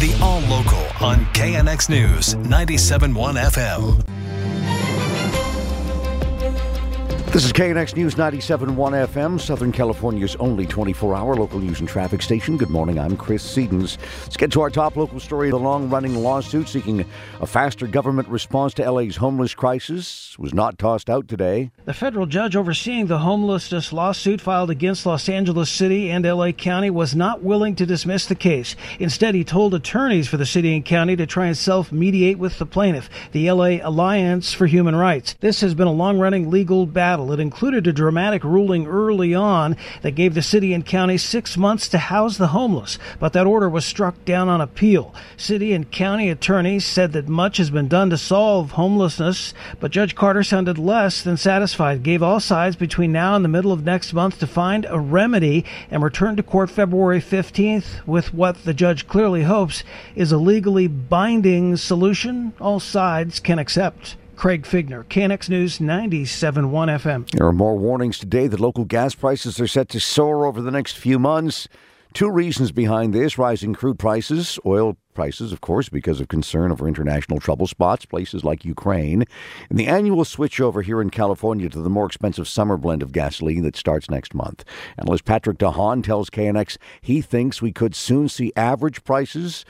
The All Local on KNX News 97.1 FM. This is KNX News 97.1 FM, Southern California's only 24-hour local news and traffic station. Good morning, I'm Chris Seedens. Let's get to our top local story. The long-running lawsuit seeking a faster government response to L.A.'s homeless crisis was not tossed out today. The federal judge overseeing the homelessness lawsuit filed against Los Angeles City and L.A. County was not willing to dismiss the case. Instead, he told attorneys for the city and county to try and self-mediate with the plaintiff, the L.A. Alliance for Human Rights. This has been a long-running legal battle. It included a dramatic ruling early on that gave the city and county 6 months to house the homeless, but that order was struck down on appeal. City and county attorneys said that much has been done to solve homelessness, but Judge Carter sounded less than satisfied, gave all sides between now and the middle of next month to find a remedy, and returned to court February 15th with what the judge clearly hopes is a legally binding solution all sides can accept. Craig Figner, KNX News 97.1 FM. There are more warnings today that local gas prices are set to soar over the next few months. Two reasons behind this: rising crude prices, oil prices, of course, because of concern over international trouble spots, places like Ukraine, and the annual switchover here in California to the more expensive summer blend of gasoline that starts next month. Analyst Patrick DeHaan tells KNX he thinks we could soon see average prices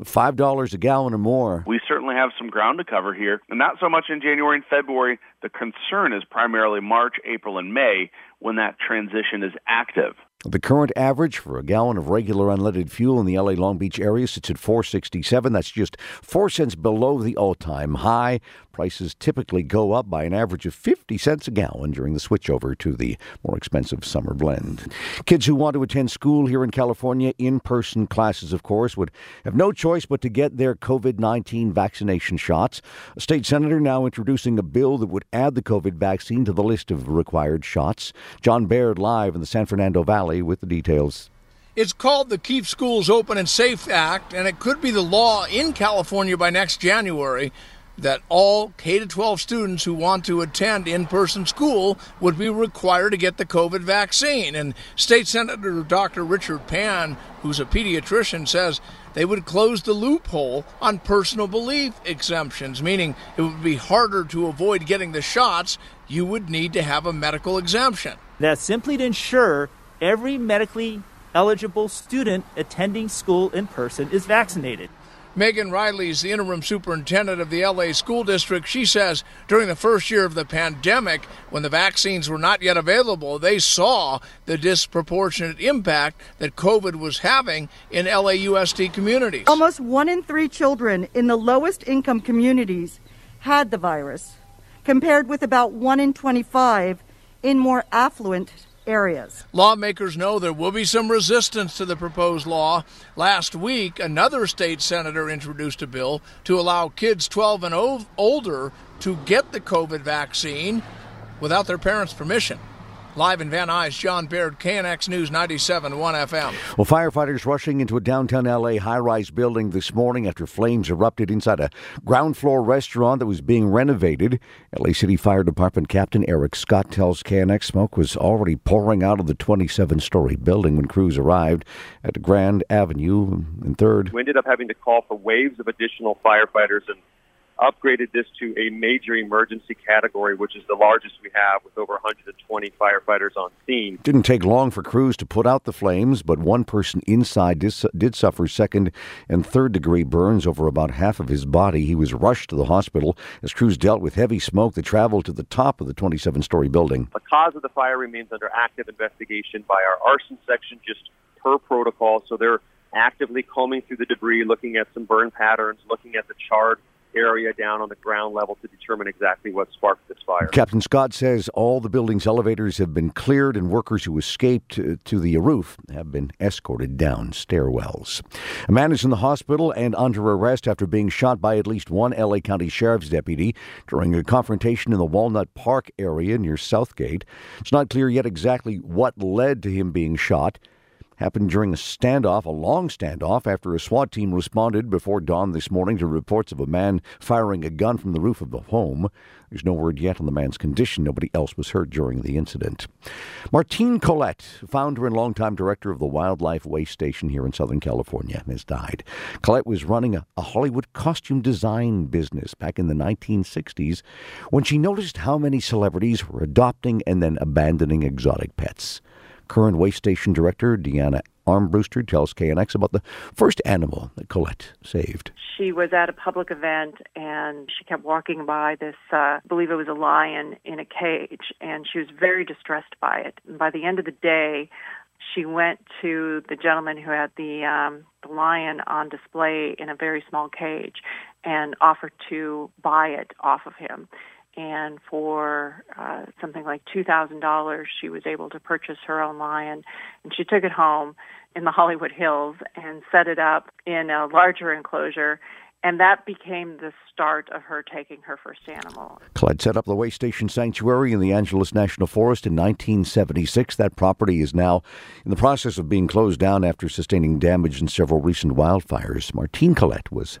$5 a gallon or more. We certainly have some ground to cover here, and not so much in January and February. The concern is primarily March, April, and May, when that transition is active. The current average for a gallon of regular unleaded fuel in the L.A. Long Beach area sits at $4.67. That's just 4 cents below the all-time high. Prices typically go up by an average of 50 cents a gallon during the switchover to the more expensive summer blend. Kids who want to attend school here in California, in-person classes, of course, would have no choice but to get their COVID-19 vaccination shots. A state senator now introducing a bill that would add the COVID vaccine to the list of required shots. John Baird live in the San Fernando Valley with the details. It's called the Keep Schools Open and Safe Act, and it could be the law in California by next January that all K-12 students who want to attend in-person school would be required to get the COVID vaccine. And State Senator Dr. Richard Pan, who's a pediatrician, says they would close the loophole on personal belief exemptions, meaning it would be harder to avoid getting the shots. You would need to have a medical exemption. That's simply to ensure every medically eligible student attending school in person is vaccinated. Megan Riley is the interim superintendent of the L.A. School District. She says during the first year of the pandemic, when the vaccines were not yet available, they saw the disproportionate impact that COVID was having in LAUSD communities. Almost 1 in 3 children in the lowest income communities had the virus, compared with about 1 in 25 in more affluent areas. Lawmakers know there will be some resistance to the proposed law. Last week, another state senator introduced a bill to allow kids 12 and older to get the COVID vaccine without their parents' permission. Live in Van Nuys, John Baird, KNX News 97.1 FM. Well, firefighters rushing into a downtown L.A. high-rise building this morning after flames erupted inside a ground-floor restaurant that was being renovated. L.A. City Fire Department Captain Eric Scott tells KNX smoke was already pouring out of the 27-story building when crews arrived at Grand Avenue and 3rd. We ended up having to call for waves of additional firefighters and upgraded this to a major emergency category, which is the largest we have, with over 120 firefighters on scene. Didn't take long for crews to put out the flames, but one person inside did suffer second and third degree burns over about half of his body. He was rushed to the hospital as crews dealt with heavy smoke that traveled to the top of the 27-story building. The cause of the fire remains under active investigation by our arson section, just per protocol. So they're actively combing through the debris, looking at some burn patterns, looking at the charred area down on the ground level to determine exactly what sparked this fire. Captain Scott says all the building's elevators have been cleared and workers who escaped to the roof have been escorted down stairwells. A man is in the hospital and under arrest after being shot by at least one L.A. County Sheriff's deputy during a confrontation in the Walnut Park area near Southgate. It's not clear yet exactly what led to him being shot. happened during a standoff, a long standoff, after a SWAT team responded before dawn this morning to reports of a man firing a gun from the roof of a home. There's no word yet on the man's condition. Nobody else was hurt during the incident. Martine Colette, founder and longtime director of the Wildlife Waystation here in Southern California, has died. Colette was running a Hollywood costume design business back in the 1960s when she noticed how many celebrities were adopting and then abandoning exotic pets. Current Waystation director Deanna Armbruster tells KNX about the first animal that Colette saved. She was at a public event, and she kept walking by this, I believe it was a lion in a cage, and she was very distressed by it. And by the end of the day, she went to the gentleman who had the lion on display in a very small cage and offered to buy it off of him. And for something like $2,000, she was able to purchase her own lion. And she took it home in the Hollywood Hills and set it up in a larger enclosure. And that became the start of her taking her first animal. Colette set up the Waystation Sanctuary in the Angeles National Forest in 1976. That property is now in the process of being closed down after sustaining damage in several recent wildfires. Martine Colette was